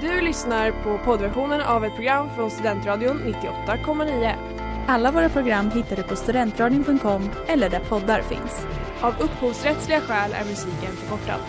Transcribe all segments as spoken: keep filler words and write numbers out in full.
Du lyssnar på poddversionen av ett program från Studentradion nittioåtta komma nio. Alla våra program hittar du på studentradion punkt com eller där poddar finns. Av upphovsrättsliga skäl är musiken förkortad.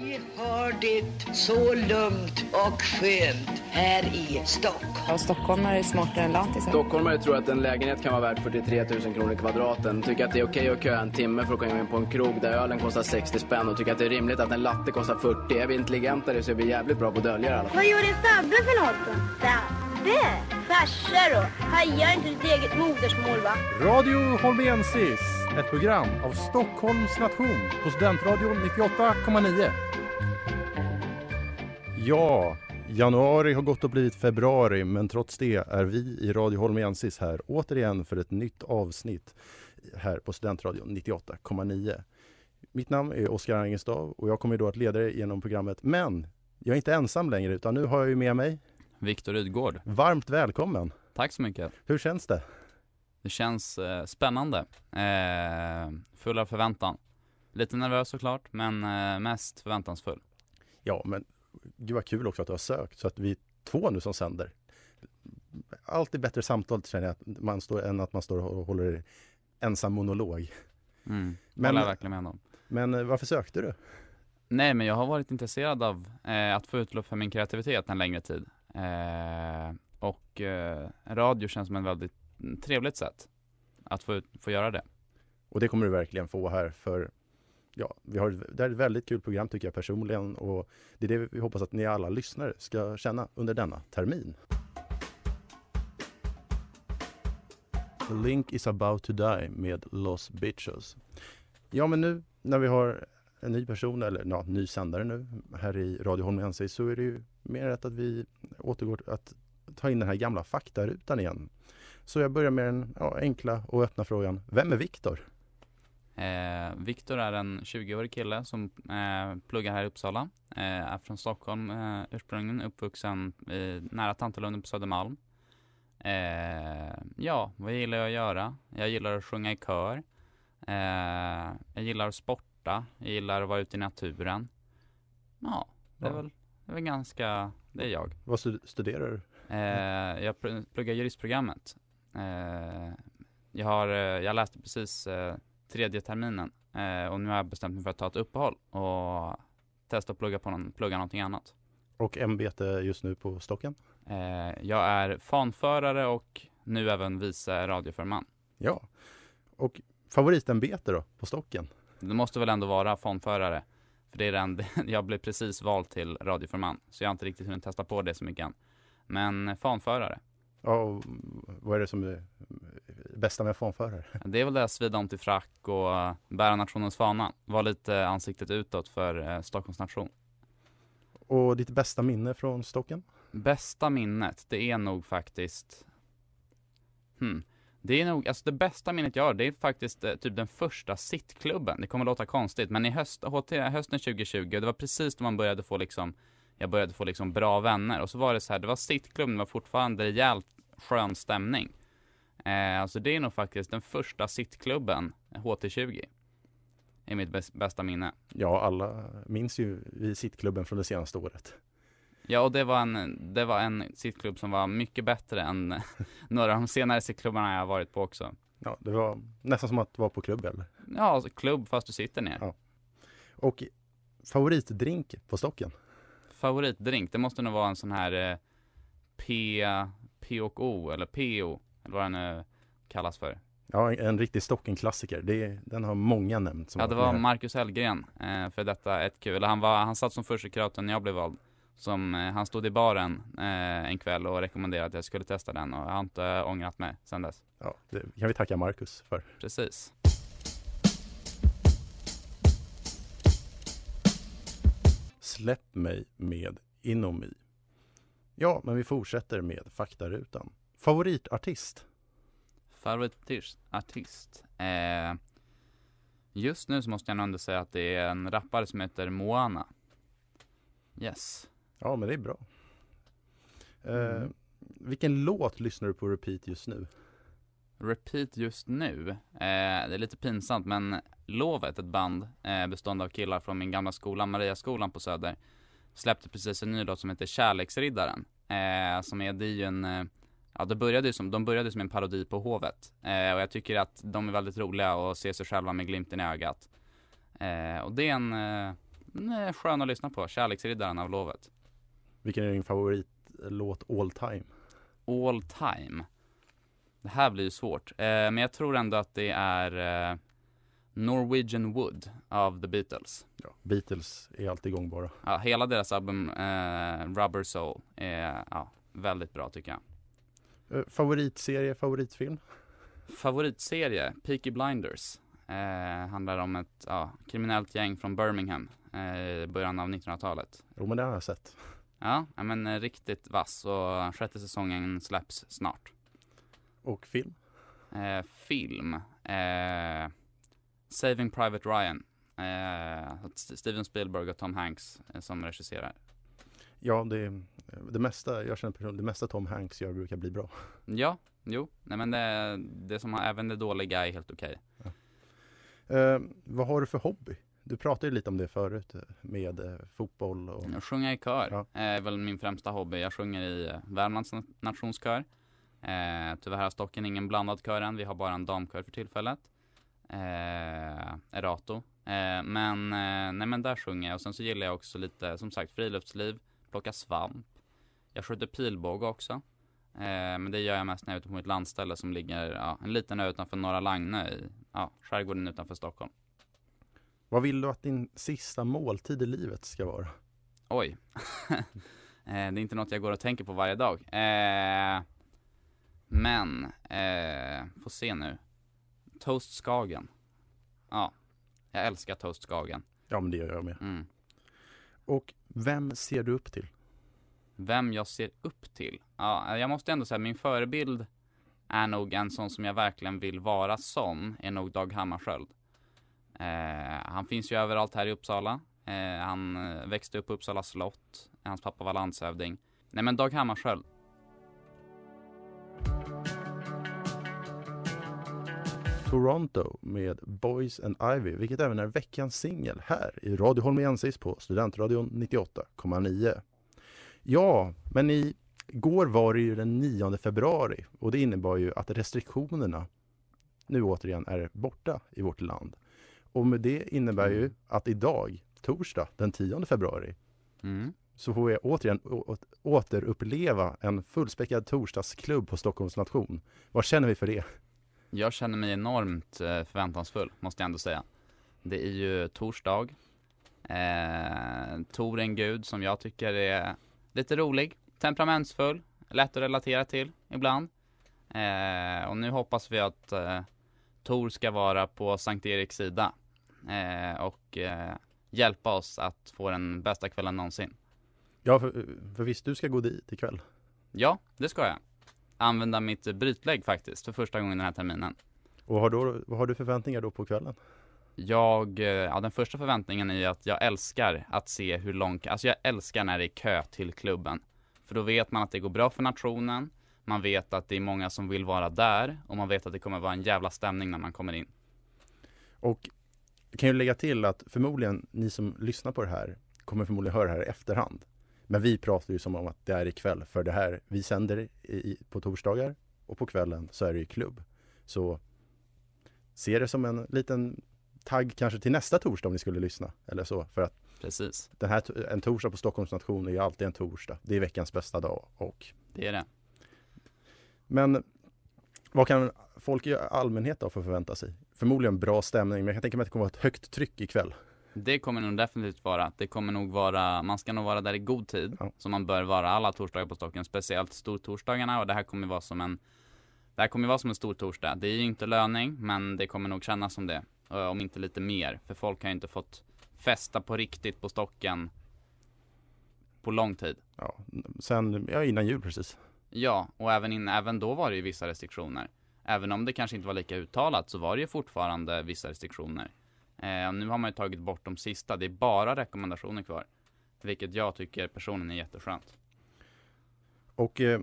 Vi har det så lugnt och skönt här i Stockholm. Ja, stockholmare är smartare än latisar. Stockholmare tror att en lägenhet kan vara värd fyrtiotre tusen kronor kvadraten. Tycker att det är okej att köa en timme för att komma in på en krog där ölen kostar sextio spänn. Och tycker att det är rimligt att en latte kostar fyrtio. Är vi intelligentare så är vi jävligt bra på att dölja alla. Vad gör en sabbe för något då? Sabbe? Farsa då? Hajar inte ditt eget modersmål, va? Radio Holmensis. Ett program av Stockholms nation på Studentradion nittioåtta komma nio. Ja... Januari har gått och blivit februari, men trots det är vi i Radio Holmensis här återigen för ett nytt avsnitt här på Studentradion nittioåtta komma nio. Mitt namn är Oskar Engestad och jag kommer då att leda er genom programmet. Men jag är inte ensam längre, utan nu har jag ju med mig... Viktor Rydgård. Varmt välkommen. Tack så mycket. Hur känns det? Det känns eh, spännande. Eh, full av förväntan. Lite nervös såklart, men eh, mest förväntansfull. Ja, men... Gud vad kul också att du har sökt, så att vi är två nu som sänder. Alltid bättre samtal, känner jag, att man står, än att man står och håller ensam monolog. Mm, men, jag verkligen med om. Men varför sökte du? Nej, men jag har varit intresserad av eh, att få utlopp för min kreativitet en längre tid. Eh, och eh, radio känns som en väldigt trevligt sätt att få, få göra det. Och det kommer du verkligen få här för... Ja, vi har, det är ett väldigt kul program tycker jag personligen, och det är det vi hoppas att ni alla lyssnare ska känna under denna termin. The Link is about to die med Los Bitches. Ja, men nu när vi har en ny person, eller ja, ny sändare nu här i Radio Holmensis, så är det ju mer rätt att vi återgår att ta in den här gamla faktarutan igen. Så jag börjar med den ja, enkla och öppna frågan. Vem är Viktor? Eh, Viktor är en tjugoårig kille som eh, pluggar här i Uppsala, eh, är från Stockholm eh, ursprungligen, uppvuxen i, nära Tantolunden på Södermalm. Eh, ja, vad gillar jag att göra? Jag gillar att sjunga i kör, eh, jag gillar att sporta, jag gillar att vara ute i naturen. Ja, det är, ja. Väl, det är väl ganska, det är jag. Vad studerar du? Eh, jag pluggar juristprogrammet. Eh, jag, har, jag läste precis... Eh, tredje terminen eh, och nu har jag bestämt mig för att ta ett uppehåll och testa att plugga, på någon, plugga någonting annat. Och ämbete just nu på Stocken? Eh, jag är fanförare och nu även vice radioförman. Ja, och favoritämbete då på Stocken? Det måste väl ändå vara fanförare, för det är den, jag blev precis vald till radioförman så jag har inte riktigt hunnit testa på det så mycket än. Men fanförare. Ja, och vad är det som är bästa med fanförare? Det är väl det att svida om till frack och bära nationens fana. Var lite ansiktet utåt för Stockholms nation. Och ditt bästa minne från Stocken? Bästa minnet, det är nog faktiskt... Hmm. Det är nog, alltså det bästa minnet jag har, det är faktiskt eh, typ den första sittklubben. Det kommer låta konstigt, men i höst, hösten tjugotjugo, det var precis då man började få liksom... Jag började få liksom bra vänner. Och så var det så här, det var sittklubben, det var fortfarande rejält skön stämning. Eh, alltså det är nog faktiskt den första sittklubben, H T tjugo, är mitt bästa minne. Ja, alla minns ju vi sittklubben från det senaste året. Ja, och det var en, det var en sittklubb som var mycket bättre än några av de senare sittklubbarna jag har varit på också. Ja, det var nästan som att vara på klubb, eller? Ja, alltså, klubb fast du sitter ner. Ja. Och favoritdrink på Stocken? Favoritdrink, det måste nog vara en sån här eh, P, P och O eller P O, eller vad den eh, kallas för. Ja, en, en riktig Stocken-klassiker. Det, den har många nämnt. Som ja, det var Marcus Hellgren eh, för detta ett kul. Han, var, han satt som förstekraten när jag blev vald. Som, eh, han stod i baren eh, en kväll och rekommenderade att jag skulle testa den. Och jag har inte eh, ångrat mig sedan dess. Ja, det kan vi tacka Marcus för. Precis. Släpp mig med inom i. Ja, men vi fortsätter med faktarutan. Favoritartist? Favoritartist? Artist. Eh, just nu så måste jag ändå säga att det är en rappare som heter Moana. Yes. Ja, men det är bra. Eh, mm. Vilken låt lyssnar du på repeat just nu? Repeat just nu? Eh, det är lite pinsamt, men Lovet, ett band eh, bestående av killar från min gamla skola, Mariaskolan på Söder, släppte precis en ny låt som heter Kärleksriddaren. Eh, som är, det är ju en, eh, ja, det började ju som, de började som en parodi på Hovet. Eh, och jag tycker att de är väldigt roliga och ser sig själva med glimten i ögat. Eh, och det är en, eh, en skön att lyssna på, Kärleksriddaren av Lovet. Vilken är din favoritlåt all time? All time? Det här blir ju svårt. Eh, men jag tror ändå att det är eh, Norwegian Wood av The Beatles. Ja, Beatles är alltid gångbara. Ja, hela deras album eh, Rubber Soul är ja, väldigt bra tycker jag. Eh, favoritserie, favoritfilm? Favoritserie, Peaky Blinders. Eh, handlar om ett ja, kriminellt gäng från Birmingham eh, i början av nittonhundratalet. Jo, men det har jag sett. Ja, men riktigt vass, och sjätte säsongen släpps snart. Och film? Eh, film. Eh, Saving Private Ryan. Eh, Steven Spielberg och Tom Hanks eh, som regisserar. Ja, det, det mesta, jag känner personligen, det mesta Tom Hanks gör brukar bli bra. Ja, jo. Nej, men det, det som har, även det dåliga är helt okej. Okay. Ja. Eh, vad har du för hobby? Du pratade ju lite om det förut med eh, fotboll. Och... Jag sjunger i kör. Ja. Det eh, är väl min främsta hobby. Jag sjunger i Värmlands nationskör. Eh, tyvärr har Stocken ingen blandad kör än. Vi har bara en damkör för tillfället. Eh, erato. Eh, men, eh, nej, men där sjunger jag. Och sen så gillar jag också lite, som sagt, friluftsliv. Plocka svamp. Jag skjuter pilbåge också. Eh, men det gör jag mest när jag är ute på mitt landställe som ligger ja, en liten ö utanför Norra Lagnö i ja, skärgården utanför Stockholm. Vad vill du att din sista måltid i livet ska vara? Oj. Det är inte något jag går och tänker på varje dag. Eh, men, eh, får se nu. Toast Skagen. Ja, jag älskar Toast Skagen. Ja, men det gör jag med. Mm. Och vem ser du upp till? Vem jag ser upp till? Ja, jag måste ändå säga min förebild är nog en sån som jag verkligen vill vara som. Är nog Dag Hammarskjöld. Eh, han finns ju överallt här i Uppsala. eh, Han växte upp på Uppsala slott. Hans pappa var landshövding. Nej, men Dag Hammarskjöld. Toronto med Boys and Ivy, vilket även är veckans singel här i Radio Holmensis på Studentradion nittioåtta komma nio. Ja, men i går var det ju den nionde februari, och det innebar ju att restriktionerna nu återigen är borta i vårt land. Och med det innebär mm. ju att idag, torsdag den tionde februari, mm. så får vi återigen å- återuppleva en fullspäckad torsdagsklubb på Stockholms nation. Vad känner vi för det? Jag känner mig enormt förväntansfull, måste jag ändå säga. Det är ju torsdag. Eh, Tor en gud som jag tycker är lite rolig, temperamentsfull, lätt att relatera till ibland. Eh, och nu hoppas vi att eh, Tor ska vara på Sankt Eriks sida. Eh, och eh, hjälpa oss att få den bästa kvällen någonsin. Ja, för, för visst, du ska gå dit ikväll. Ja, det ska jag. Använda mitt brytlägg faktiskt för första gången den här terminen. Och har då, vad har du förväntningar då på kvällen? Jag, ja, den första förväntningen är att jag älskar att se hur långt... Alltså jag älskar när det är kö till klubben. För då vet man att det går bra för nationen. Man vet att det är många som vill vara där. Och man vet att det kommer vara en jävla stämning när man kommer in. Och kan ju lägga till att förmodligen ni som lyssnar på det här kommer förmodligen höra det här i efterhand. Men vi pratar ju som om att det är ikväll. För det här, vi sänder i, på torsdagar. Och på kvällen så är det i klubb. Så se det som en liten tagg kanske till nästa torsdag om ni skulle lyssna. Eller så. För att precis. Den här, en torsdag på Stockholms nation är ju alltid en torsdag. Det är veckans bästa dag. Och det är det. Men vad kan folk i allmänhet då få förvänta sig? Förmodligen bra stämning, men jag kan tänka mig att det kommer att vara ett högt tryck ikväll. Det kommer nog definitivt vara. Det kommer nog vara, man ska nog vara där i god tid, ja. Som man bör vara alla torsdagar på Stockholm, speciellt stortorsdagarna, och det här kommer vara som en det här kommer vara som en stor torsdag. Det är ju inte löning, men det kommer nog kännas som det, om inte lite mer, för folk har ju inte fått festa på riktigt på Stockholm på lång tid. Ja, sen ja, innan jul precis. Ja, och även, in, även då var det ju vissa restriktioner. Även om det kanske inte var lika uttalat så var det ju fortfarande vissa restriktioner. Eh, nu har man ju tagit bort de sista, det är bara rekommendationer kvar. Vilket jag tycker personen är jätteskönt. Och eh,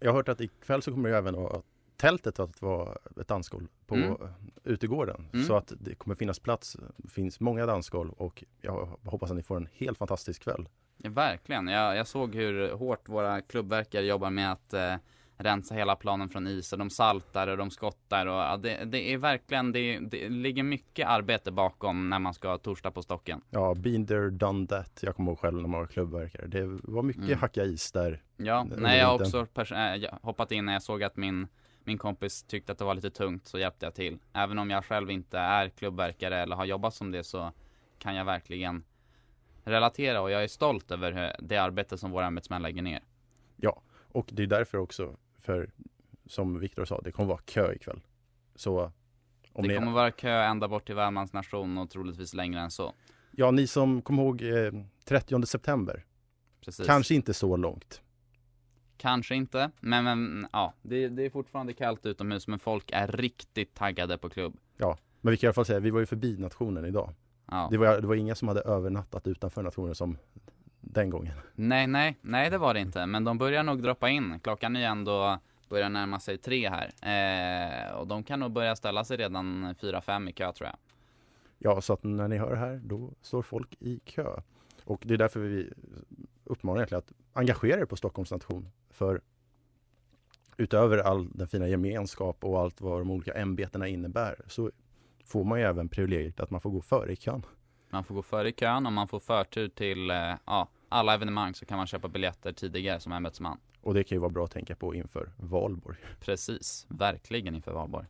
jag har hört att ikväll så kommer det även att tältet att vara ett dansgolv på mm. utegården. Mm. Så att det kommer finnas plats. Det finns många dansgolv och jag hoppas att ni får en helt fantastisk kväll. Ja, verkligen. Jag, jag såg hur hårt våra klubbverkare jobbar med att eh, rensa hela planen från is. Och de saltar och de skottar. Och, ja, det, det är verkligen, det, det ligger mycket arbete bakom när man ska torsta på stocken. Ja, been there, done that. Jag kommer ihåg själv när man var klubbverkare. Det var mycket mm. hacka is där. Ja, nej, jag har också pers- äh, hoppat in när jag såg att min, min kompis tyckte att det var lite tungt, så hjälpte jag till. Även om jag själv inte är klubbverkare eller har jobbat som det, så kan jag verkligen relatera och jag är stolt över hur det arbete som våra ämbetsmän lägger ner. Ja, och det är därför också, för som Viktor sa, det kommer vara kö ikväll. Så om det ni... kommer vara kö ända bort till Värmlands nation och troligtvis längre än så. Ja, ni som kommer ihåg eh, trettionde september. Precis. Kanske inte så långt. Kanske inte, men, men ja, det, det är fortfarande kallt utomhus, men folk är riktigt taggade på klubb. Ja, men vi kan i alla fall säga, vi var ju förbi nationen idag. Ja. Det, var, det var inga som hade övernattat utanför nationen som den gången. Nej, nej, nej det var det inte. Men de börjar nog droppa in. Klockan är ändå börjar närma sig tre här. Eh, och de kan nog börja ställa sig redan fyra, fem i kö, tror jag. Ja, så att när ni hör här, då står folk i kö. Och det är därför vi uppmanar egentligen att engagera er på Stockholms nation. För utöver all den fina gemenskap och allt vad de olika ämbetena innebär, så får man ju även privilegiet att man får gå före i kön. Man får gå före i kön och man får förtur till ja, alla evenemang, så kan man köpa biljetter tidigare som ämbetsman. Och det kan ju vara bra att tänka på inför valborg. Precis, verkligen inför valborg.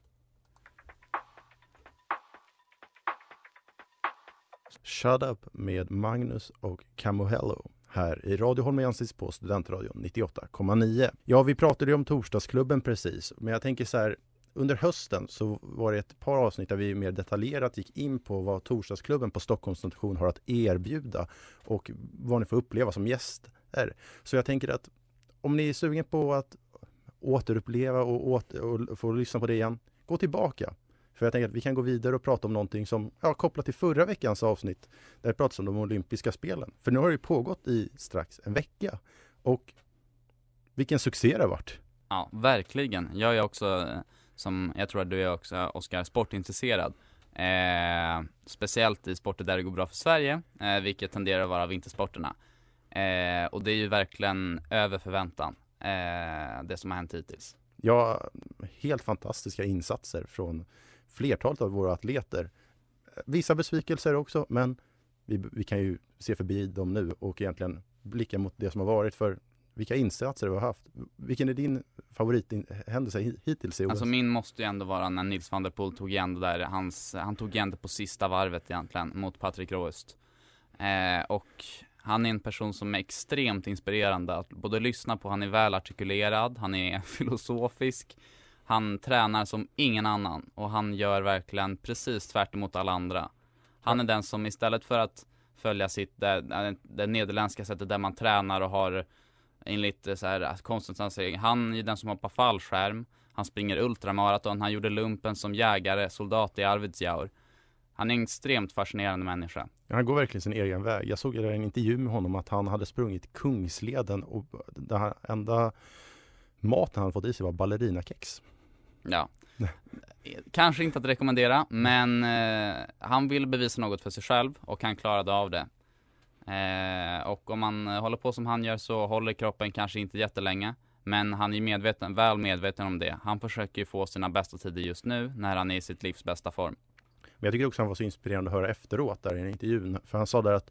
Shut Up med Magnus och Camohello här i Radio Holmensis på Studentradion nittioåtta komma nio. Ja, vi pratade ju om torsdagsklubben precis, men jag tänker så här, under hösten så var det ett par avsnitt där vi mer detaljerat gick in på vad torsdagsklubben på Stockholms nation har att erbjuda och vad ni får uppleva som gäster. Så jag tänker att om ni är sugen på att återuppleva och, åter- och få lyssna på det igen, gå tillbaka. För jag tänker att vi kan gå vidare och prata om någonting som ja, kopplat till förra veckans avsnitt där det pratas om de olympiska spelen. För nu har det ju pågått i strax en vecka och vilken succé det har varit. Ja, verkligen. Jag är också... som jag tror att du är också, Oskar, sportintresserad. Eh, speciellt i sporter där det går bra för Sverige, eh, vilket tenderar att vara vintersporterna. Eh, och det är ju verkligen över förväntan, eh, det som har hänt hittills. Ja, helt fantastiska insatser från flertalet av våra atleter. Vissa besvikelser också, men vi, vi kan ju se förbi dem nu och egentligen blicka mot det som har varit för... Vilka insatser vi har haft. Vilken är din favorithändelse hittills i O S? Alltså min måste ju ändå vara när Nils van der Poel tog igen där. Hans, han tog igen det på sista varvet egentligen mot Patrik Roest. Eh, och han är en person som är extremt inspirerande att både lyssna på. Han är väl artikulerad, han är filosofisk, han tränar som ingen annan. Och han gör verkligen precis tvärt emot alla andra. Han är den som istället för att följa sitt, det, det nederländska sättet där man tränar och har... enligt så här konstnärsregel. Han är den som hoppar fallskärm. Han springer ultramaraton. Han gjorde lumpen som jägare, soldat i Arvidsjaur. Han är en extremt fascinerande människa. Han går verkligen sin egen väg. Jag såg i en intervju med honom att han hade sprungit Kungsleden och den enda maten han fått i sig var ballerinakex. Ja, kanske inte att rekommendera, men eh, han vill bevisa något för sig själv och han klarade av det. Eh, och om man håller på som han gör så håller kroppen kanske inte jättelänge. Men han är medveten, väl medveten om det. Han försöker ju få sina bästa tider just nu när han är i sitt livs bästa form. Men jag tycker också han var så inspirerande att höra efteråt där i en intervju. För han sa där att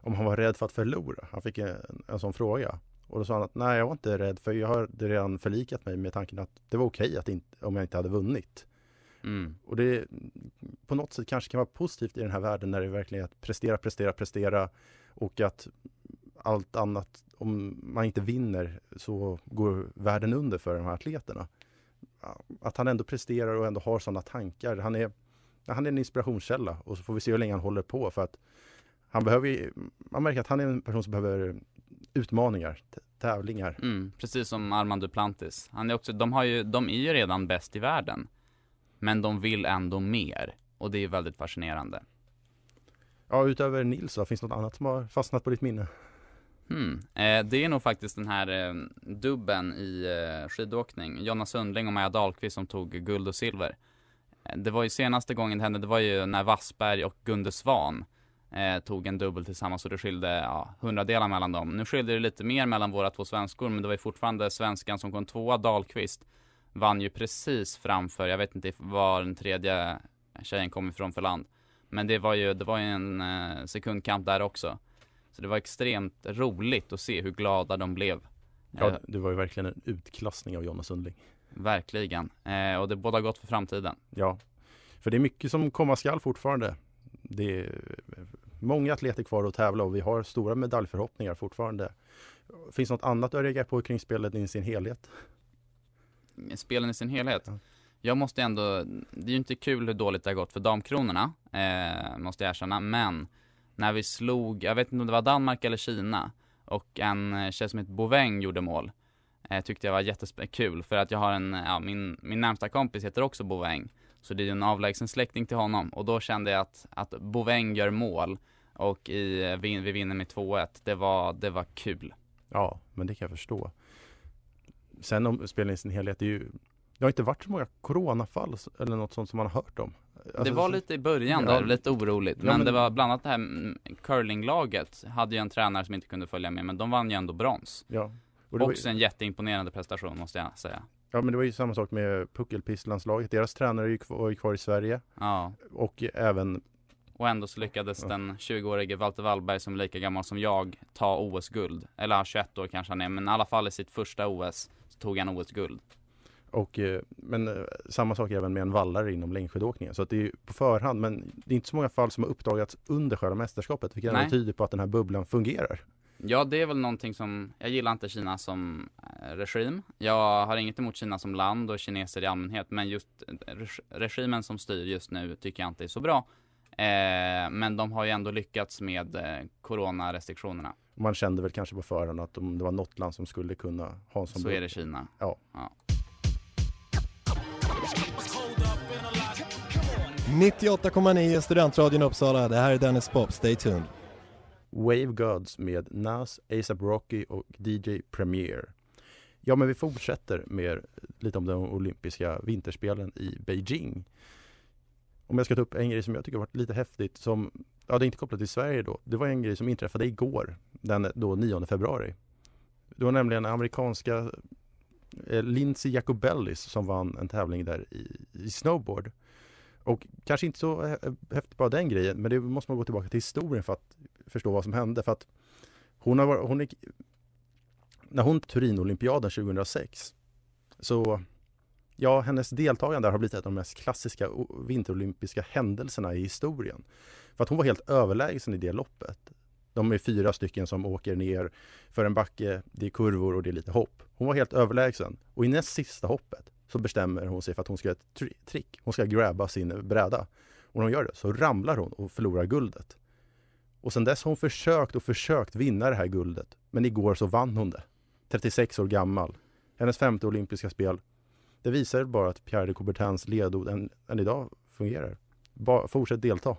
om han var rädd för att förlora. Han fick en, en sån fråga. Och då sa han att nej, jag var inte rädd för jag hade redan förlikat mig med tanken att det var okej att inte, om jag inte hade vunnit. Mm. Och det på något sätt kanske kan vara positivt i den här världen när det är verkligen att prestera, prestera, prestera och att allt annat, om man inte vinner så går världen under för de här atleterna. Att han ändå presterar och ändå har sådana tankar. Han är, han är en inspirationskälla och så får vi se hur länge han håller på för att han behöver, man märker att han är en person som behöver utmaningar, t- tävlingar. Mm, precis som Armand Duplantis. Han är också, de, har ju, de är ju redan bäst i världen. Men de vill ändå mer. Och det är väldigt fascinerande. Ja, utöver Nils, finns det något annat som har fastnat på ditt minne? Hmm. Eh, det är nog faktiskt den här eh, dubben i eh, skidåkning, Jonna Sundling och Maja Dahlqvist, som tog guld och silver. eh, Det var ju senaste gången det hände, det var ju när Wassberg och Gunde Svan eh, tog en dubbel tillsammans, och det skilde ja, hundradelar mellan dem. Nu skilde det lite mer mellan våra två svenskor, men det var ju fortfarande svenskan som kom tvåa, Dahlqvist, vann ju precis framför, jag vet inte var den tredje tjejen kom ifrån för land, men det var ju, det var ju en eh, sekundkamp där också. Så det var extremt roligt att se hur glada de blev. Ja, det var ju verkligen en utklassning av Jonna Sundling. Verkligen. Eh, och det båda gott för framtiden. Ja, för det är mycket som komma skall fortfarande. Det är många atleter kvar att tävla, och vi har stora medaljförhoppningar fortfarande. Finns något annat att reagera på kring spelet i sin helhet? Spelen i sin helhet? Ja. Jag måste ändå... Det är ju inte kul hur dåligt det har gått för damkronorna, eh, måste jag erkänna, men... När vi slog, jag vet inte om det var Danmark eller Kina, och en tjej som heter Boväng gjorde mål. Eh, tyckte jag var jättekul, för att jag har en, ja, min, min närmsta kompis heter också Boväng. Så det är ju en avlägsen släkting till honom. Och då kände jag att, att Boväng gör mål, och i, vi, vi vinner med två ett. Det var, det var kul. Ja, men det kan jag förstå. Sen om spelningen i sin helhet, det är ju... Det har inte varit så många coronafall eller något sånt som man har hört om. Alltså, det var lite i början där, ja, lite oroligt. Ja, men, men det var bland annat det här curlinglaget hade ju en tränare som inte kunde följa med, men de vann ju ändå brons. Ja. Och det också var ju... en jätteimponerande prestation, måste jag säga. Ja, men det var ju samma sak med puckelpistlandslaget. Deras tränare ju kvar, var ju kvar i Sverige. Ja. Och även... Och ändå så lyckades ja. den tjugoårige Walter Wallberg, som är lika gammal som jag, ta O S-guld. Eller tjugoett år kanske han är, men i alla fall i sitt första O S så tog han O S-guld. Och, men samma sak även med en vallare inom längdskidåkningen. Så att det är ju på förhand, men det är inte så många fall som har uppdagats under själva mästerskapet, vilket ändå tyder på att den här bubblan fungerar. Ja, det är väl någonting som... Jag gillar inte Kina som regim. Jag har inget emot Kina som land och kineser i allmänhet, men just regimen som styr just nu tycker jag inte är så bra. Eh, men de har ju ändå lyckats med eh, coronarestriktionerna. Man kände väl kanske på förhand att om det var något land som skulle kunna ha en sån... Så är det Kina. Ja. ja. nittioåtta komma nio Studentradion Uppsala. Det här är Dennis Pop. Stay tuned. Wave Gods med Nas, A$AP Rocky och D J Premier. Ja, men vi fortsätter med lite om de olympiska vinterspelen i Beijing. Om jag ska ta upp en grej som jag tycker har varit lite häftigt, som, ja, det är inte kopplat till Sverige då. Det var en grej som inträffade igår, den då nionde februari. Det var nämligen amerikanska eh, Lindsey Jacobellis som vann en tävling där i, i snowboard. Och kanske inte så häftigt bara den grejen, men det måste man gå tillbaka till historien för att förstå vad som hände. För att hon har varit, hon gick, när hon Turin-olympiaden tjugohundrasex, så ja, hennes deltagande där har blivit ett av de mest klassiska vinterolympiska händelserna i historien. För att hon var helt överlägsen i det loppet. De är fyra stycken som åker ner för en backe, det är kurvor och det är lite hopp. Hon var helt överlägsen, och i näst sista hoppet så bestämmer hon sig för att hon ska göra ett tri- trick. Hon ska grabba sin bräda. Och när hon gör det så ramlar hon och förlorar guldet. Och sen dess har hon försökt och försökt vinna det här guldet. Men igår så vann hon det. trettiosex år gammal. Hennes femte olympiska spel. Det visar bara att Pierre de Coubertins ledord än, än idag fungerar. Bara fortsätt delta.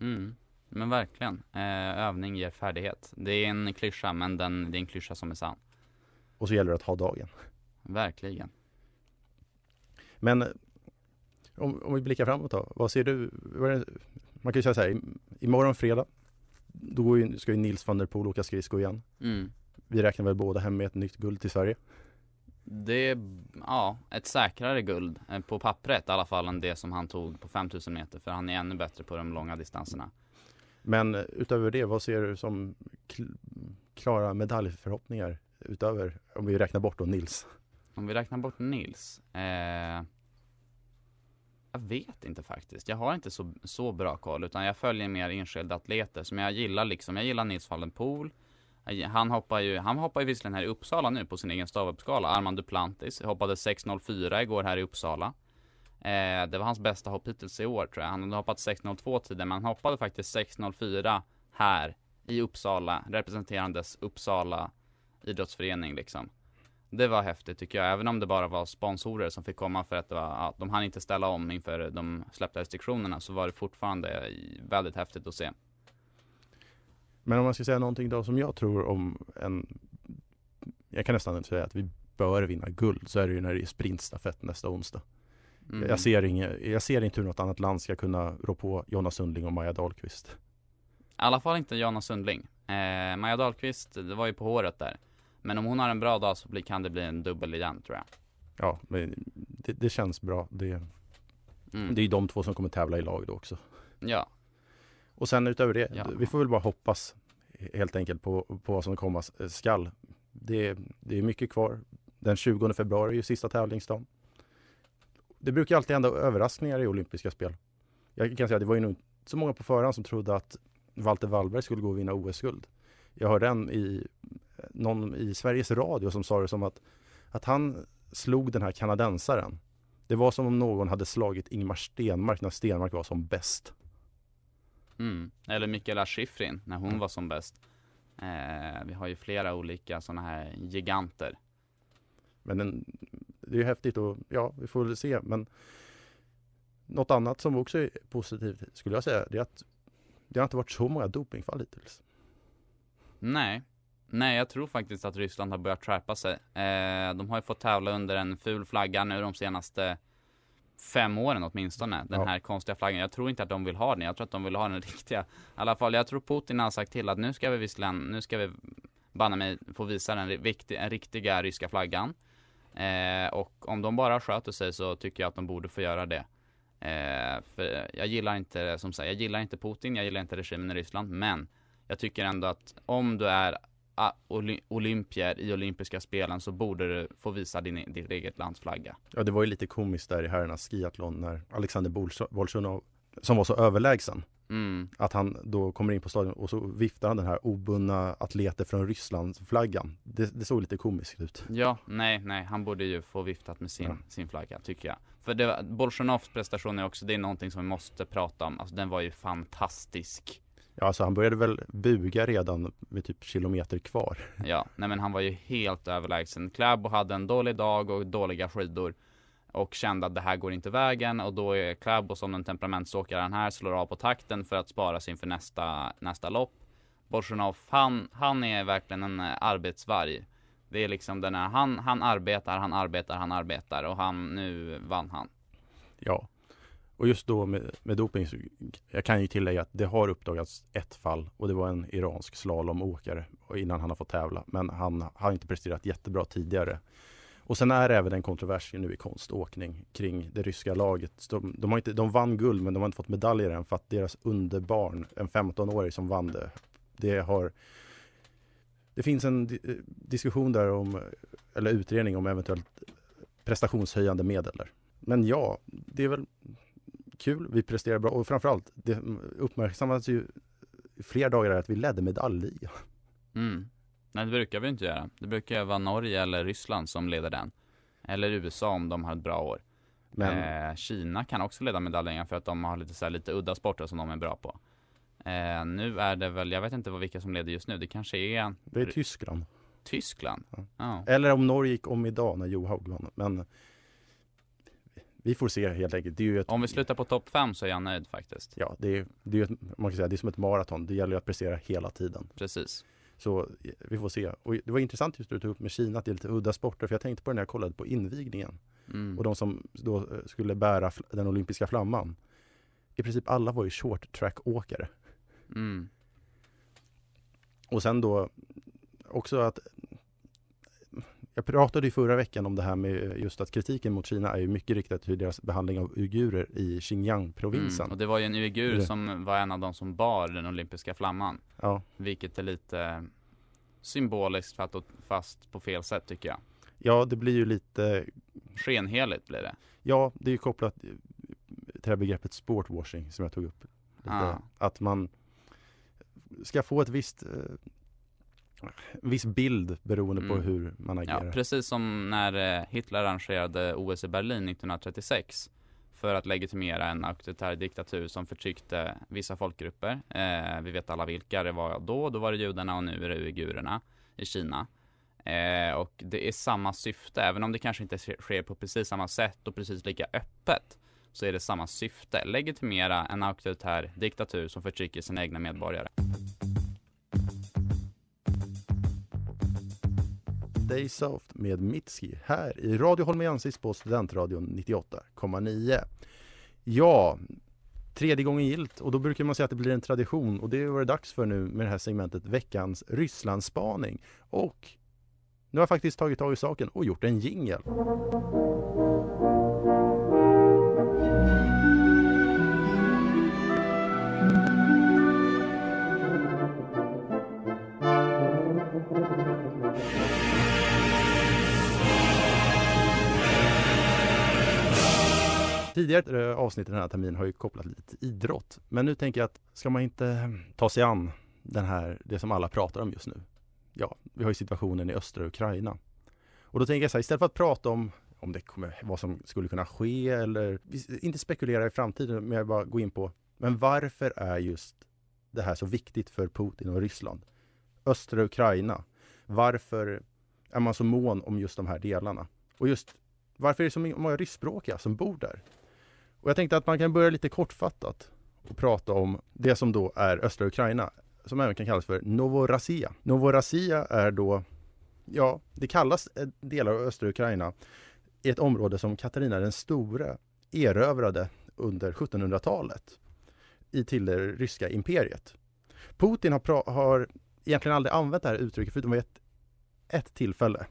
Mm, men verkligen. Eh, övning ger färdighet. Det är en klyscha, men den, det är en klyscha som är sann. Och så gäller det att ha dagen. Verkligen. Men om, om vi blickar framåt då, vad ser du? Vad det, man kan ju säga så här, imorgon fredag, då ju, ska ju Nils van der Poel åka skridsko igen. Mm. Vi räknar väl båda hem med ett nytt guld till Sverige? Det är, ja, ett säkrare guld, på pappret i alla fall, än det som han tog på femtusen meter, för han är ännu bättre på de långa distanserna. Men utöver det, vad ser du som kl- klara medaljförhoppningar utöver, om vi räknar bort då Nils? Om vi räknar bort Nils, eh, jag vet inte faktiskt. Jag har inte så, så bra koll, utan jag följer mer enskilda atleter som jag gillar. Liksom. Jag gillar Nils van der Poel. Han hoppar ju, han hoppar ju visserligen här i Uppsala nu på sin egen stavhoppsskala. Armand Duplantis hoppade sex noll fyra igår här i Uppsala. Eh, det var hans bästa hopp hittills i år, tror jag. Han hade hoppat sex noll två tidigare, men han hoppade faktiskt sex noll fyra här i Uppsala, representerandes Uppsala idrottsförening liksom. Det var häftigt tycker jag, även om det bara var sponsorer som fick komma för att det var, ja, de hann inte ställa om inför de släppta restriktionerna, så var det fortfarande väldigt häftigt att se. Men om man ska säga någonting då som jag tror om en... Jag kan nästan inte säga att vi bör vinna guld, så är det ju när det är sprintstafett nästa onsdag. Mm. Jag, ser inge, jag ser inte hur något annat land ska kunna rå på Jonna Sundling och Maja Dahlqvist. I alla fall inte Jonna Sundling. Eh, Maja Dahlqvist, det var ju på håret där. Men om hon har en bra dag så kan det bli en dubbel igen, tror jag. Ja, men det, det känns bra. Det, mm. det är ju de två som kommer tävla i lag då också. Ja. Och sen utöver det, ja. vi får väl bara hoppas helt enkelt på, på vad som komma skall. Det, det är mycket kvar. Den tjugonde februari är ju sista tävlingsdagen. Det brukar alltid hända överraskningar i olympiska spel. Jag kan säga att det var ju nog så många på förhand som trodde att Walter Wallberg skulle gå och vinna O S-guld. Jag hörde en i, någon i Sveriges radio som sa det som att, att han slog den här kanadensaren. Det var som om någon hade slagit Ingmar Stenmark när Stenmark var som bäst. Mm. Eller Mikaela Shiffrin när hon var som bäst. Eh, vi har ju flera olika sådana här giganter. Men den, det är ju häftigt och ja, vi får väl se. Men något annat som också är positivt skulle jag säga, det är att det har inte varit så många dopingfall hittills. Nej. Nej, jag tror faktiskt att Ryssland har börjat skärpa sig. Eh, de har ju fått tävla under en ful flagga nu de senaste fem åren åtminstone. Den ja. här konstiga flaggan. Jag tror inte att de vill ha den. Jag tror att de vill ha den riktiga. I alla fall, jag tror Putin har sagt till att nu ska vi vissla, nu ska vi banna mig få visa den viktiga, riktiga ryska flaggan. Eh, och om de bara sköter sig så tycker jag att de borde få göra det. Eh, för jag gillar inte, som sagt, jag gillar inte Putin, jag gillar inte regimen i Ryssland, men jag tycker ändå att om du är olympier i olympiska spelen så borde du få visa din, din eget lands flagga. Ja, det var ju lite komiskt där i herrarnas skiathlon när Alexander Bolshunov, som var så överlägsen, mm. att han då kommer in på stadion och så viftar han den här obundna atleter från Rysslands flaggan. Det, det såg lite komiskt ut. Ja, nej, nej. Han borde ju få viftat med sin, ja. sin flagga, tycker jag. För det, Bolshunovs prestation är också, det är någonting som vi måste prata om. Alltså, den var ju fantastisk. Ja, alltså han började väl buga redan med typ kilometer kvar. Ja, nej men han var ju helt överlägsen. Klæbo hade en dålig dag och dåliga skidor och kände att det här går inte vägen, och då är Klæbo som den temperamentsåkare han här slår av på takten för att spara sig inför nästa, nästa lopp. Bolshunov, han, han är verkligen en arbetsvarg. Det är liksom den här, han, han arbetar, han arbetar, han arbetar och han, nu vann han. Ja. Och just då med, med doping, jag kan ju tillägga att det har uppdagats ett fall och det var en iransk slalomåkare innan han har fått tävla. Men han har inte presterat jättebra tidigare. Och sen är det även en kontrovers nu i konståkning kring det ryska laget. De, de, har inte, de vann guld men de har inte fått medaljer än för att deras underbarn, en femtonårig som vann det, det har... Det finns en di- diskussion där om, eller utredning om eventuellt prestationshöjande medel där. Men ja, det är väl... kul, vi presterar bra och framförallt det uppmärksammas ju flera dagar att vi ledde medaljligan. Mm. Nej, det brukar vi inte göra. Det brukar vara Norge eller Ryssland som leder den. Eller U S A om de har ett bra år. Men... Eh, Kina kan också leda medaljligan för att de har lite, så här, lite udda sporter som de är bra på. Eh, nu är det väl, jag vet inte vad vilka som leder just nu. Det kanske är... Det är Tyskland. Tyskland? Ja. Oh. Eller om Norge gick om idag när Johaug vann. Men... Vi får se helt enkelt. Det är ju ett... Om vi slutar på topp fem så är jag nöjd faktiskt. Ja, det är, det är, ett, man kan säga, det är som ett maraton. Det gäller ju att prestera hela tiden. Precis. Så vi får se. Och det var intressant just att ta upp med Kina att det är lite udda sporter. För jag tänkte på det när jag kollade på invigningen. Mm. Och de som då skulle bära den olympiska flamman. I princip alla var ju short track-åkare. Mm. Och sen då också att... Jag pratade ju förra veckan om det här med just att kritiken mot Kina är ju mycket riktad till deras behandling av uigurer i Xinjiang-provinsen. Mm, och det var ju en uigur det... som var en av de som bar den olympiska flamman. Ja. Vilket är lite symboliskt för att, fast på fel sätt tycker jag. Ja, det blir ju lite... Skenheligt blir det. Ja, det är ju kopplat till det här begreppet sportwashing som jag tog upp. Ah. Att man ska få ett visst... viss bild beroende mm. på hur man agerar. Ja, precis som när Hitler arrangerade O S i Berlin nittonhundratrettiosex för att legitimera en auktoritär diktatur som förtryckte vissa folkgrupper. Eh, vi vet alla vilka det var då. Då var det judarna och nu är det uigurerna i Kina. Eh, och det är samma syfte, även om det kanske inte sker på precis samma sätt och precis lika öppet, så är det samma syfte. Legitimera en auktoritär diktatur som förtrycker sina egna medborgare. Stay South med Mitski här i Radio Holmensis på Studentradion nittioåtta komma nio. Ja, tredje gången gilt, och då brukar man säga att det blir en tradition, och det var det dags för nu med det här segmentet veckans Rysslandsspaning. Och nu har jag faktiskt tagit tag i saken och gjort en jingle. Tidigare avsnitt i den här terminen har ju kopplat lite till idrott. Men nu tänker jag att ska man inte ta sig an den här, det som alla pratar om just nu? Ja, vi har ju situationen i östra Ukraina. Och då tänker jag så här, istället för att prata om, om det kommer, vad som skulle kunna ske eller inte spekulera i framtiden, men jag bara gå in på, men varför är just det här så viktigt för Putin och Ryssland? Östra Ukraina. Varför är man så mån om just de här delarna? Och just varför är det så många ryskspråkiga som bor där? Och jag tänkte att man kan börja lite kortfattat och prata om det som då är östra Ukraina, som även kan kallas för Novorossia. Novorossia är då, ja, det kallas delar av östra Ukraina i ett område som Katarina den stora erövrade under sjuttonhundratalet i till det ryska imperiet. Putin har, pra- har egentligen aldrig använt det här uttrycket förutom vid ett, ett tillfälle.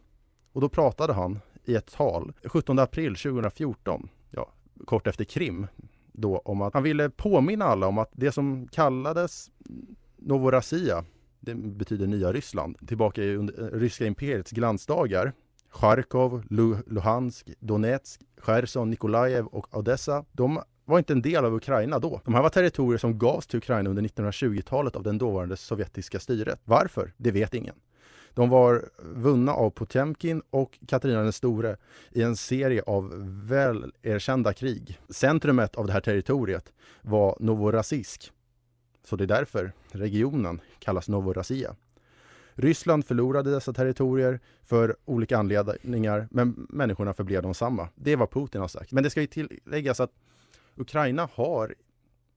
Och då pratade han i ett tal sjuttonde april tjugofjorton, ja, kort efter Krim, då om att han ville påminna alla om att det som kallades Novorossia, det betyder nya Ryssland, tillbaka i ryska imperiets glansdagar, Charkov, Luhansk, Donetsk, Cherson, Nikolajev och Odessa, de var inte en del av Ukraina då. De här var territorier som gavs till Ukraina under nittonhundratjugotalet av den dåvarande sovjetiska styret. Varför? Det vet ingen. De var vunna av Potemkin och Katarina den store i en serie av väl erkända krig. Centrumet av det här territoriet var Novorossiysk. Så det är därför regionen kallas Novorossia. Ryssland förlorade dessa territorier för olika anledningar, men människorna förblev de samma. Det är vad Putin har sagt. Men det ska ju tilläggas att Ukraina har,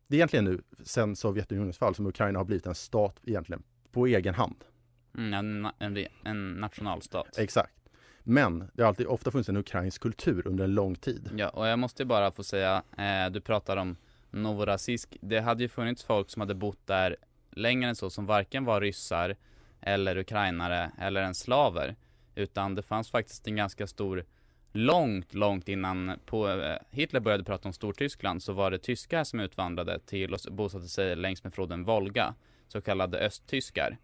det är egentligen nu sedan Sovjetunionens fall som Ukraina har blivit en stat egentligen på egen hand. Mm, en, en, en nationalstat. Exakt. Men det har alltid ofta funnits en ukrainsk kultur under en lång tid. Ja, och jag måste bara få säga, eh, du pratar om Novorossiysk. Det hade ju funnits folk som hade bott där längre än så, som varken var ryssar eller ukrainare eller en slaver. Utan det fanns faktiskt en ganska stor, långt, långt innan på, eh, Hitler började prata om Stortyskland, så var det tyskar som utvandrade till och bosatte sig längs med floden Volga, så kallade östtyskar.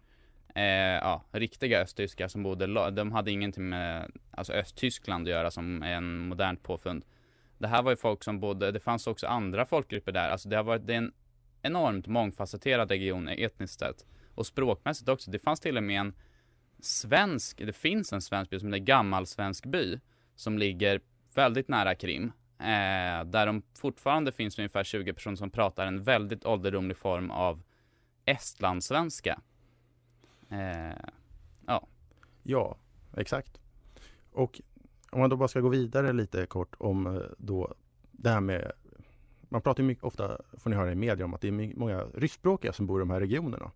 Eh, ja, riktiga östtyskar som bodde, de hade ingenting med alltså Östtyskland att göra som en modernt påfund. Det här var ju folk som bodde, det fanns också andra folkgrupper där. Alltså det har varit, det är en enormt mångfacetterad region etniskt sett och språkmässigt också. Det fanns till och med en svensk, det finns en svensk by som är en gammal svensk by som ligger väldigt nära Krim, eh, där de fortfarande finns ungefär tjugo personer som pratar en väldigt ålderdomlig form av estlandssvenska. Eh, ja. ja, exakt. Och om man då bara ska gå vidare lite kort om då det här med, man pratar ju mycket, ofta får ni höra i media om att det är många ryskspråkiga som bor i de här regionerna.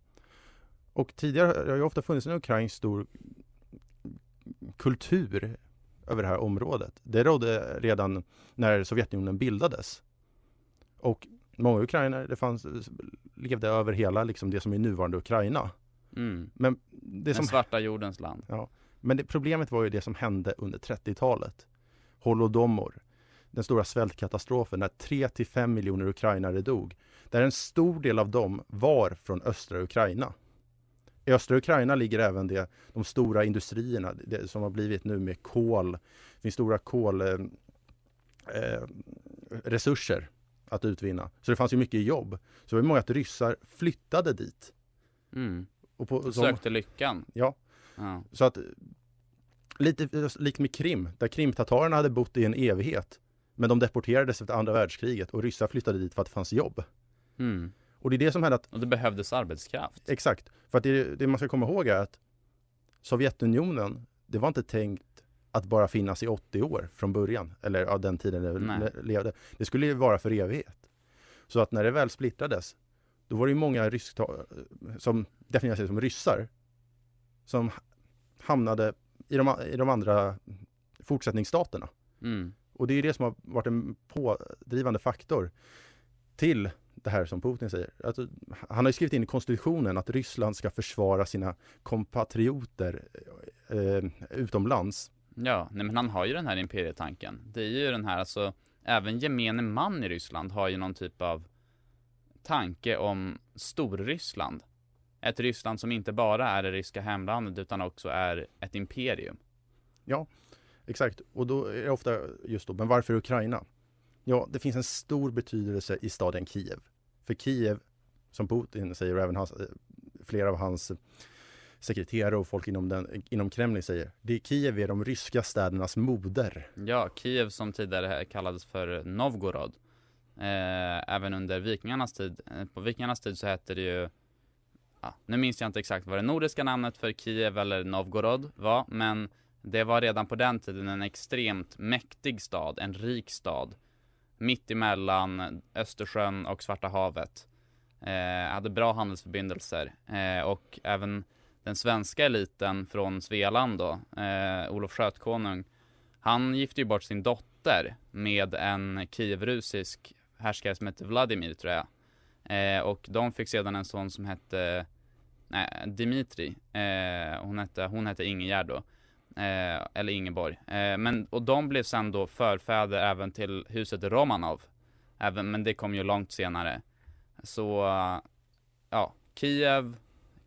Och tidigare har ju ofta funnits en ukrainsk stor kultur över det här området. Det rådde redan när Sovjetunionen bildades. Och många ukrainer, det fanns, levde över hela liksom det som är nuvarande Ukraina. Mm. Men det som, den svarta jordens land. Ja, men det, problemet var ju det som hände under trettiotalet. Holodomor, den stora svältkatastrofen när tre till fem miljoner ukrainare dog. Där en stor del av dem var från östra Ukraina. I östra Ukraina ligger även det, de stora industrierna det, som har blivit nu med kol. Det finns stora kolresurser eh, att utvinna. Så det fanns ju mycket jobb. Så det var många att ryssar flyttade dit. Mm. Och på, som, sökte lyckan. Ja. ja. Så att lite likt med Krim, där krimtatarerna hade bott i en evighet, men de deporterades efter andra världskriget och ryssar flyttade dit för att det fanns jobb. Mm. Och det är det som hände att, och det behövdes arbetskraft. Exakt. För att det, det man ska komma ihåg är att Sovjetunionen, det var inte tänkt att bara finnas i åttio år från början, eller ja, den tiden det levde. Det skulle ju vara för evighet. Så att när det väl splittrades, då var det ju många rysk som definierar sig som ryssar som hamnade i de, i de andra fortsättningsstaterna. Mm. Och det är ju det som har varit en pådrivande faktor till det här som Putin säger. Att, han har ju skrivit in i konstitutionen att Ryssland ska försvara sina kompatrioter eh, utomlands. Ja, nej, men han har ju den här imperietanken. Det är ju den här, alltså, även gemene man i Ryssland har ju någon typ av tanke om Storryssland. Ett Ryssland som inte bara är det ryska hemlandet utan också är ett imperium. Ja, exakt. Och då är det ofta just då, men varför Ukraina? Ja, det finns en stor betydelse i staden Kiev. För Kiev, som Putin säger, och även hans, flera av hans sekreterare och folk inom, den, inom Kreml säger, det är Kiev är de ryska städernas moder. Ja, Kiev som tidigare kallades för Novgorod. Eh, även under vikingarnas tid. På vikingarnas tid så hette det ju, ja, nu minns jag inte exakt vad det nordiska namnet för Kiev eller Novgorod var, men det var redan på den tiden en extremt mäktig stad, en rik stad. Mitt emellan Östersjön och Svarta havet. Eh, hade bra handelsförbindelser. Eh, och även den svenska eliten från Svealand då, eh, Olof Skötkonung, han gifte ju bort sin dotter med en kievrusisk härskare som hette Vladimir, tror jag. Eh, och de fick sedan en son som hette nej, Dimitri. Eh, hon, hette, hon hette Ingegärd då. Eh, eller Ingeborg. Eh, men, och de blev sen då förfäder även till huset Romanov. Även, men det kom ju långt senare. Så ja, Kiev,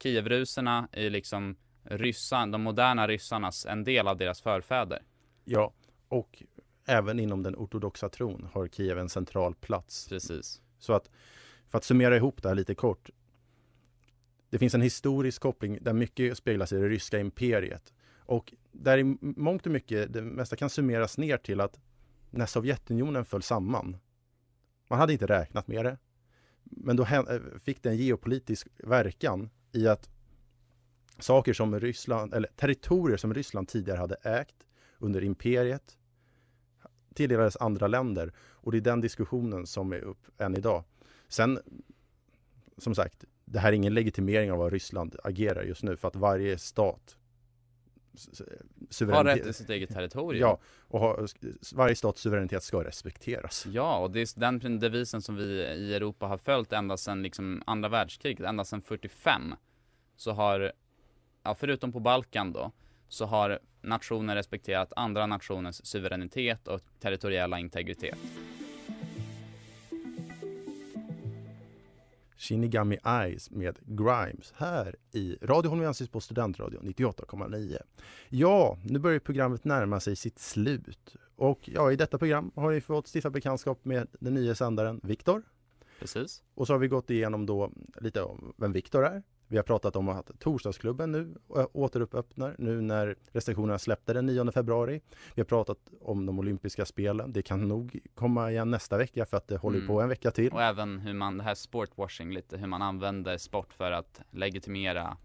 Kievruserna är liksom ryssarna, de moderna ryssarnas, en del av deras förfäder. Ja, och även inom den ortodoxa tron har Kiev en central plats. Precis. Så att, för att summera ihop det här lite kort. Det finns en historisk koppling där mycket speglas i det ryska imperiet. Och där i mångt och mycket, det mesta kan summeras ner till att när Sovjetunionen föll samman, man hade inte räknat med det, men då fick det en geopolitisk verkan i att saker som Ryssland, eller territorier som Ryssland tidigare hade ägt under imperiet, tilldelades andra länder. Och det är den diskussionen som är upp än idag. Sen, som sagt, det här är ingen legitimering av vad Ryssland agerar just nu, för att varje stat har rätt till sitt eget territorium. Ja, och har, varje stats suveränitet ska respekteras. Ja, och det är den devisen som vi i Europa har följt ända sedan liksom andra världskriget, ända sedan fyrtiofem. Så har, ja, förutom på Balkan då, så har nationer respekterat andra nationers suveränitet och territoriella integritet. Shinigami Eyes med Grimes här i Radio Holmensis på Studentradion nittioåtta komma nio. Ja, nu börjar programmet närma sig sitt slut. Och ja, i detta program har vi fått stifta bekantskap med den nya sändaren Viktor. Precis. Och så har vi gått igenom då lite om vem Viktor är. Vi har pratat om att torsdagsklubben nu återöppnar nu när restriktionerna släppte den nionde februari. Vi har pratat om de olympiska spelen. Det kan nog komma igen nästa vecka, för att det håller mm. på en vecka till. Och även hur man, det här sportwashing lite, hur man använder sport för att legitimera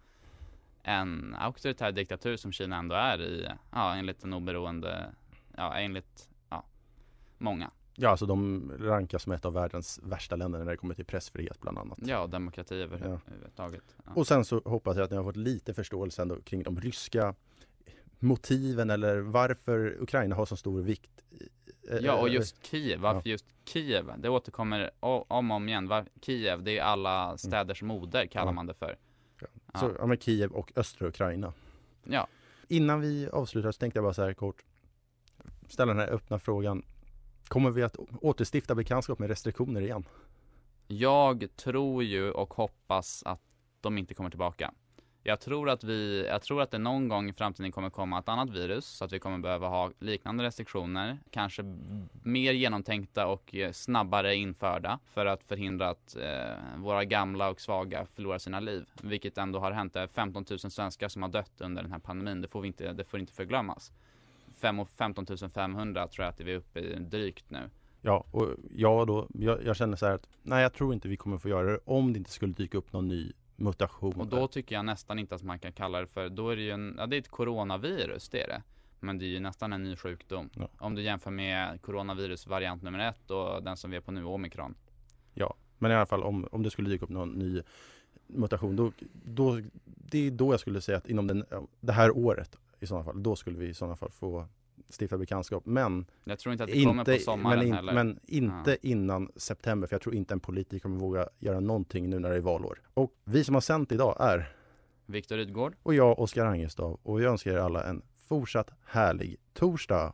en auktoritär diktatur som Kina ändå är i, ja, enligt en oberoende, ja, enligt, ja, många. Ja, alltså de rankas som ett av världens värsta länder när det kommer till pressfrihet bland annat. Ja, demokrati överhuvudtaget. Ja. Ja. Och sen så hoppas jag att ni har fått lite förståelse ändå kring de ryska motiven, eller varför Ukraina har så stor vikt. Ja, och just Kiev. Varför ja. just Kiev? Det återkommer om och om igen. Var- Kiev, det är alla städers moder, kallar ja. man det för. Ja. Ja. Så ja, men Kiev och östra Ukraina. Ja. Innan vi avslutar så tänkte jag bara så här kort ställa den här öppna frågan. Kommer vi att återstifta bekantskap med restriktioner igen? Jag tror ju och hoppas att de inte kommer tillbaka. Jag tror att, vi, jag tror att det någon gång i framtiden kommer komma ett annat virus, så att vi kommer behöva ha liknande restriktioner. Kanske mer genomtänkta och snabbare införda för att förhindra att eh, våra gamla och svaga förlorar sina liv. Vilket ändå har hänt. femton tusen svenskar som har dött under den här pandemin. Det får, vi inte, det får inte förglömmas. femton tusen femhundra tror jag att vi är uppe i drygt nu. Ja, och ja då, jag, jag känner så här att nej, jag tror inte vi kommer få göra det om det inte skulle dyka upp någon ny mutation. Och då där. Tycker jag nästan inte att man kan kalla det för, då är det ju en, ja, det är ett coronavirus, det är det. Men det är ju nästan en ny sjukdom. Ja. Om du jämför med coronavirus variant nummer ett och den som vi är på nu, omikron. Ja, men i alla fall om, om det skulle dyka upp någon ny mutation, då, då, det är då jag skulle säga att inom den, det här året i sådana fall. Då skulle vi i sådana fall få stifta bekantskap. Men jag tror inte att det kommer inte, på sommaren men in, heller. Men inte ja. innan september, för jag tror inte en politiker kommer våga göra någonting nu när det är valår. Och vi som har sänt idag är Viktor Rydgård och jag, Oskar Engestad. Och jag önskar er alla en fortsatt härlig torsdag.